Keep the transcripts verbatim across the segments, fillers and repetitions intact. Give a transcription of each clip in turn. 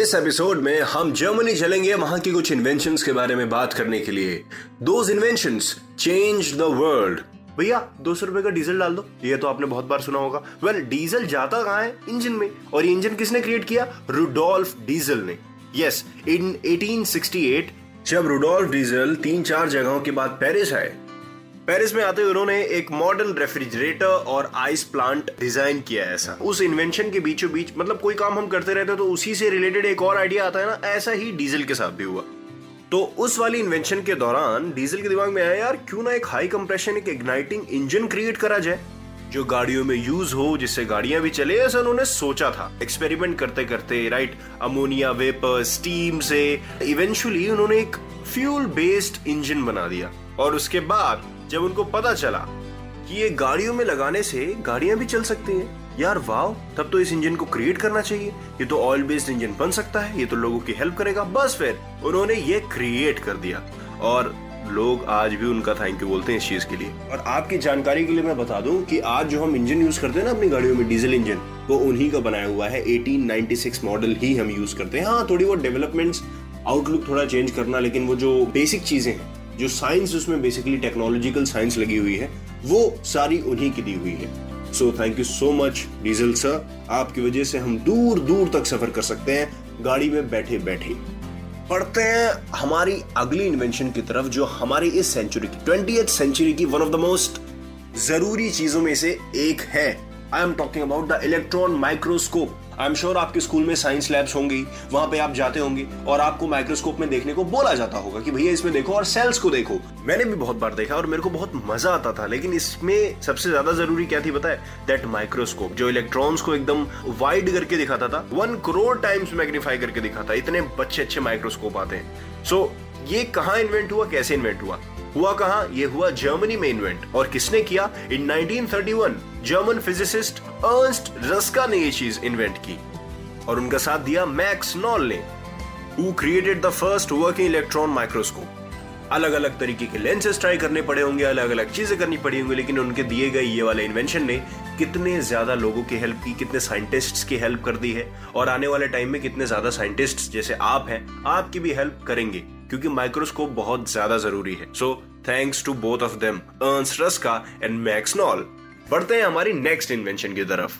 इस एपिसोड में हम जर्मनी चलेंगे वहां की कुछ इन्वेंशंस के बारे में बात करने के लिए। Those inventions change the world. भैया दो सौ रुपए का डीजल डाल दो, ये तो आपने बहुत बार सुना होगा। वेल well, डीजल जाता कहाँ है? इंजन में। और ये इंजन किसने क्रिएट किया? रुडोल्फ डीजल ने। यस, इन अठारह सौ अड़सठ जब रुडोल्फ डीजल तीन चार जगहों के बाद पेरिस आए। पेरिस में आते हुए उन्होंने एक मॉडर्न रेफ्रिजरेटर और आइस प्लांट डिजाइन किया। ऐसा उस इन्वेंशन के बीचों बीच, मतलब कोई काम हम करते रहते हैं तो उसी से रिलेटेड एक और आइडिया आता है ना, ऐसा ही डीजल के साथ भी हुआ। तो उस वाली इन्वेंशन के दौरान डीजल के दिमाग में आया, यार क्यों ना एक हाई कंप्रेशन एक इग्नाइटिंग इंजन क्रिएट करा जाए जो गाड़ियों में यूज हो, जिससे गाड़ियां भी चले। ऐसा उन्होंने सोचा था एक्सपेरिमेंट करते करते, राइट, अमोनिया वेपर स्टीम से इवेंचुअली उन्होंने एक फ्यूल बेस्ड इंजन बना दिया। और उसके बाद जब उनको पता चला कि ये गाड़ियों में लगाने से गाड़ियां भी चल सकती हैं, यार वाव, तब तो इस इंजन को क्रिएट करना चाहिए, ये तो ऑयल बेस्ड इंजन बन सकता है, ये तो लोगों की हेल्प करेगा। बस फिर उन्होंने ये क्रिएट कर दिया और लोग आज भी उनका थैंक यू बोलते हैं इस चीज के लिए। और आपकी जानकारी के लिए मैं बता दूं कि आज जो हम इंजन यूज करते हैं ना अपनी गाड़ियों में, डीजल इंजन, वो उन्हीं का बनाया हुआ है। अठारह छियानवे मॉडल ही हम यूज करते हैं। हाँ, थोड़ी बहुत डेवलपमेंट्स, आउटलुक थोड़ा चेंज करना, लेकिन वो जो बेसिक चीजें हैं, जो साइंस उसमें बेसिकली टेक्नोलॉजिकल साइंस लगी हुई है, वो सारी उन्हीं की दी हुई है। So thank you so much Diesel sir, आपकी वजह से हम दूर दूर तक सफर कर सकते हैं गाड़ी में बैठे बैठे। पढ़ते हैं हमारी अगली इन्वेंशन की तरफ, जो हमारी इस सेंचुरी की ट्वेंटीएथ सेंचुरी की वन ऑफ द मोस्ट जरूरी चीजों में से एक है। I am talking about the electron microscope. I am sure आपके स्कूल में साइंस लैब्स होंगी, वहां पे आप जाते होंगे और आपको माइक्रोस्कोप में देखने को बोला जाता होगा कि भैया इसमें देखो और सेल्स को देखो। मैंने भी बहुत बार देखा और मेरे को बहुत मजा आता था, लेकिन इसमें सबसे ज्यादा जरूरी क्या थी पता है? दैट माइक्रोस्कोप जो इलेक्ट्रॉन्स को एकदम वाइड करके दिखाता था, वन करोड़ टाइम्स मैग्नीफाई करके दिखाता। इतने अच्छे अच्छे माइक्रोस्कोप आते हैं। सो so, ये कहाँ इन्वेंट हुआ, कैसे इन्वेंट हुआ हुआ कहाँ? ये हुआ जर्मनी में इन्वेंट। और किसने किया? In nineteen thirty one German physicist Ernst Ruska ने ये चीज इन्वेंट की और उनका साथ दिया मैक्स नॉल ने, who created the first working electron microscope. अलग अलग तरीके के लेंसेज ट्राई करने पड़े होंगे, अलग अलग चीजें करनी पड़ी होंगी, लेकिन उनके दिए गए ये वाले इन्वेंशन ने कितने ज्यादा लोगों की हेल्प की, कितने साइंटिस्ट्स की हेल्प कर दी है। और आने वाले टाइम में कितने ज्यादा साइंटिस्ट्स जैसे आप हैं, आपकी भी हेल्प करेंगे, क्योंकि माइक्रोस्कोप बहुत ज्यादा जरूरी है। So thanks to both of them, Ernst Ruska and Max Knoll. बढ़ते हैं हमारी नेक्स्ट इन्वेंशन की तरफ,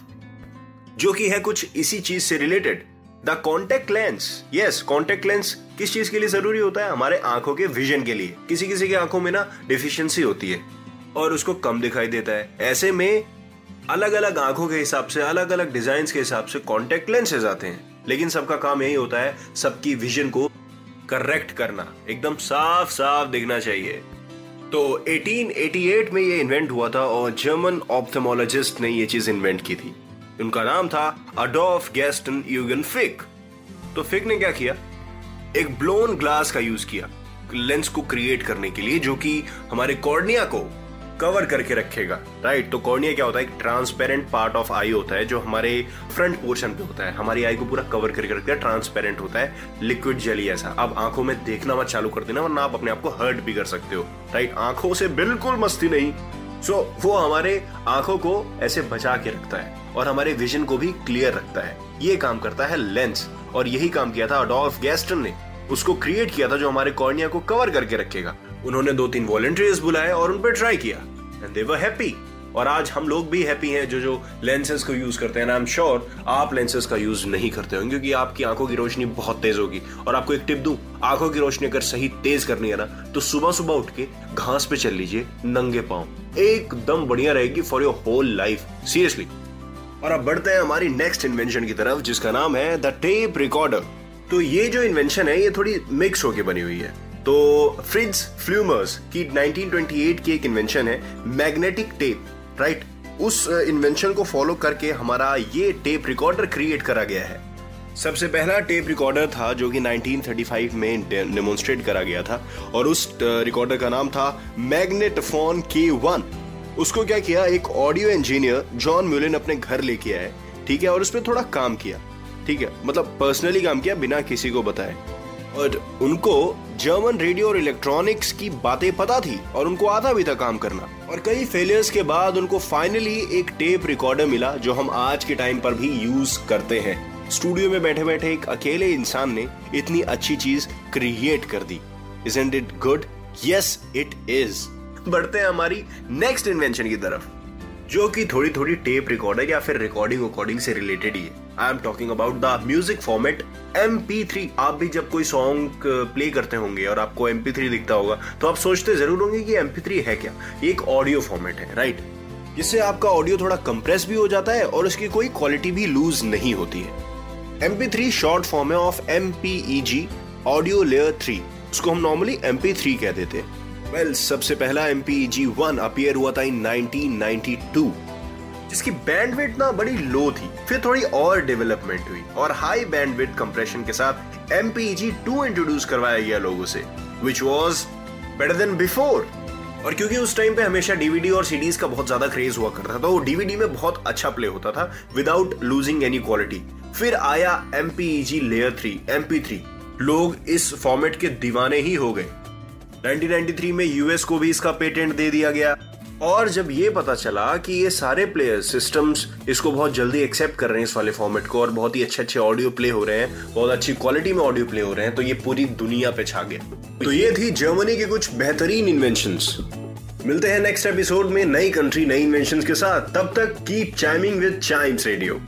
जो कि है कुछ इसी चीज से related, the contact lens. Yes, contact lens किस चीज के लिए जरूरी होता है? हमारे आंखों के विजन के लिए। किसी किसी की आंखों में ना डिफिशियंसी होती है और उसको कम दिखाई देता है। ऐसे में अलग अलग आंखों के हिसाब से, अलग अलग डिजाइन के हिसाब से कॉन्टेक्ट लेंसेज आते हैं, लेकिन सबका काम यही होता है सबकी विजन को करेक्ट करना, एकदम साफ साफ दिखना चाहिए। तो अठारह सौ अड़सठ में ये इन्वेंट हुआ था और जर्मन ऑप्थेमोलॉजिस्ट ने ये चीज इन्वेंट की थी। उनका नाम था अडोल्फ गैस्टन यूगेन फिक। तो फिक ने क्या किया? एक ब्लोन ग्लास का यूज किया लेंस को क्रिएट करने के लिए, जो कि हमारे कॉर्निया को कवर करके रखेगा, राइट। तो कॉर्निया क्या होता है? एक ट्रांसपेरेंट पार्ट ऑफ आई होता है जो हमारे फ्रंट पोर्शन पे होता है, हमारी आई को पूरा कवर करके रखता है, ट्रांसपेरेंट होता है, लिक्विड जेली ऐसा। अब आंखों में देखना मत चालू कर देना, वरना आप अपने आप को हर्ट भी कर सकते हो, राइट। आंखों से बिल्कुल मस्ती नहीं। सो so, वो हमारे आंखों को ऐसे बचा के रखता है और हमारे विजन को भी क्लियर रखता है। ये काम करता है लेंस, और यही काम किया था अडोल्फ गैस्टन ने। उसको क्रिएट किया था जो हमारे कॉर्निया को कवर करके रखेगा। उन्होंने दो तीन वॉलंटियर्स बुलाए और उन पर ट्राई किया एंड दे वर हैप्पी। और आज हम लोग भी हैप्पी हैं जो जो लेंसेज को यूज करते हैं। आई एम श्योर आप लेंसेज का यूज नहीं करते होंगे, क्योंकि आपकी आंखों की रोशनी बहुत तेज होगी। और आपको एक टिप दूं, आंखों की रोशनी अगर सही तेज करनी है ना, तो सुबह सुबह उठ के घास पे चल लीजिए नंगे पांव, एकदम बढ़िया रहेगी for your whole life, seriously. और अब बढ़ते हैं हमारी नेक्स्ट इन्वेंशन की तरफ, जिसका नाम है द टेप रिकॉर्डर। तो ये जो इन्वेंशन है ये थोड़ी मिक्स होके बनी हुई है। तो फ्रिट्ज फ्लूमर्स की नाइनटीन ट्वेंटी एट की एक इन्वेंशन है मैग्नेटिक टेप, राइट। उस इन्वेंशन को फॉलो करके हमारा ये टेप रिकॉर्डर क्रिएट करा गया है। सबसे पहला टेप रिकॉर्डर था जो कि उन्नीस सौ पैंतीस में डेमोन्स्ट्रेट करा गया था, और उस रिकॉर्डर का नाम था मैग्नेटोफोन के वन। उसको क्या किया, एक ऑडियो इंजीनियर जॉन म्यूलिन अपने घर लेके आए, ठीक है, और उस पर थोड़ा काम किया, ठीक है, मतलब पर्सनली काम किया बिना किसी को बताए। और उनको जर्मन रेडियो और इलेक्ट्रॉनिक्स की बातें पता थी और उनको आता भी था काम करना। और कई फेलियर्स के बाद उनको फाइनली एक टेप रिकॉर्डर मिला जो हम आज के टाइम पर भी यूज करते हैं। स्टूडियो में बैठे बैठे एक अकेले इंसान ने इतनी अच्छी चीज क्रिएट कर दी। Isn't it good? Yes, it is. बढ़ते हैं हमारी नेक्स्ट इन्वेंशन की तरफ, जो कि थोड़ी थोड़ी टेप रिकॉर्डर या फिर रिकॉर्डिंग रिकॉर्डिंग से रिलेटेड ही है। I am talking about the music format M P three. आप भी जब कोई सॉन्ग प्ले करते होंगे और आपको एम पी थ्री दिखता होगा तो आप सोचते जरूर होंगे कि एम पी थ्री है क्या। ये एक ऑडियो फॉर्मेट है, राइट, जिससे आपका ऑडियो थोड़ा कंप्रेस भी हो जाता है और उसकी कोई क्वालिटी भी लूज नहीं होती है। M P three short form है of M P E G, audio layer three. उसको हम नॉर्मली एम पी थ्री कह देते हैं। Well, सबसे पहला M P E G one appear हुआ था इन उन्नीस सौ बानवे, जिसकी बैंडविड्थ ना बड़ी लो थी। फिर थोड़ी और डेवलपमेंट हुई और हाई बैंडविड्थ कंप्रेशन के साथ M P E G two introduce करवाया गया लोगों से, which was better than before। और क्योंकि उस टाइम पे हमेशा डीवीडी और सीडीज का बहुत ज्यादा क्रेज हुआ करता था, वो डीवीडी में बहुत अच्छा प्ले होता था विदाउट लूजिंग एनी क्वालिटी। फिर आया M P E G layer three M P three. लोग इस फॉर्मेट के दीवाने ही हो गए। उन्नीस सौ तिरानवे में यूएस को भी इसका पेटेंट दे दिया गया। और जब ये पता चला कि ये सारे प्लेयर सिस्टम्स इसको बहुत जल्दी एक्सेप्ट कर रहे हैं, इस वाले फॉर्मेट को, और बहुत ही अच्छे अच्छे ऑडियो प्ले हो रहे हैं, बहुत अच्छी क्वालिटी में ऑडियो प्ले हो रहे हैं, तो ये पूरी दुनिया पे छा गया। तो ये थी जर्मनी के कुछ बेहतरीन इन्वेंशंस। मिलते हैं नेक्स्ट एपिसोड में नई कंट्री नई इन्वेंशंस के साथ। तब तक keep chiming with Chimes radio.